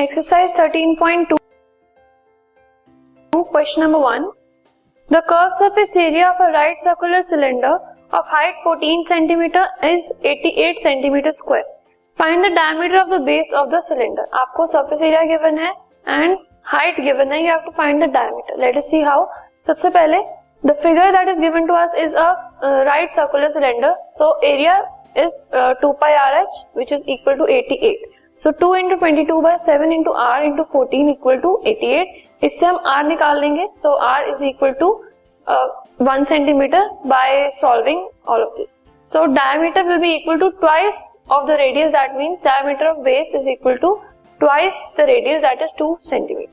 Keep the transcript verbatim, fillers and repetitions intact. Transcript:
Exercise thirteen point two question number one the curve surface area of a right circular cylinder of height fourteen centimetre is अठासी centimetre square find the diameter of the base of the cylinder. आपको surface area given है and height given है, you have to find the diameter. Let us see how. सबसे पहले the figure that is given to us is a right circular cylinder, so area is to pi r h which is equal to अठासी। So, two into twenty two by seven into r into fourteen equal to अठासी। इससे हम r निकाल लेंगे, so r is equal to one centimetre by solving all of this. So diameter will be equal to twice of the radius, that means diameter of base is equal to twice the radius, that is two centimetre.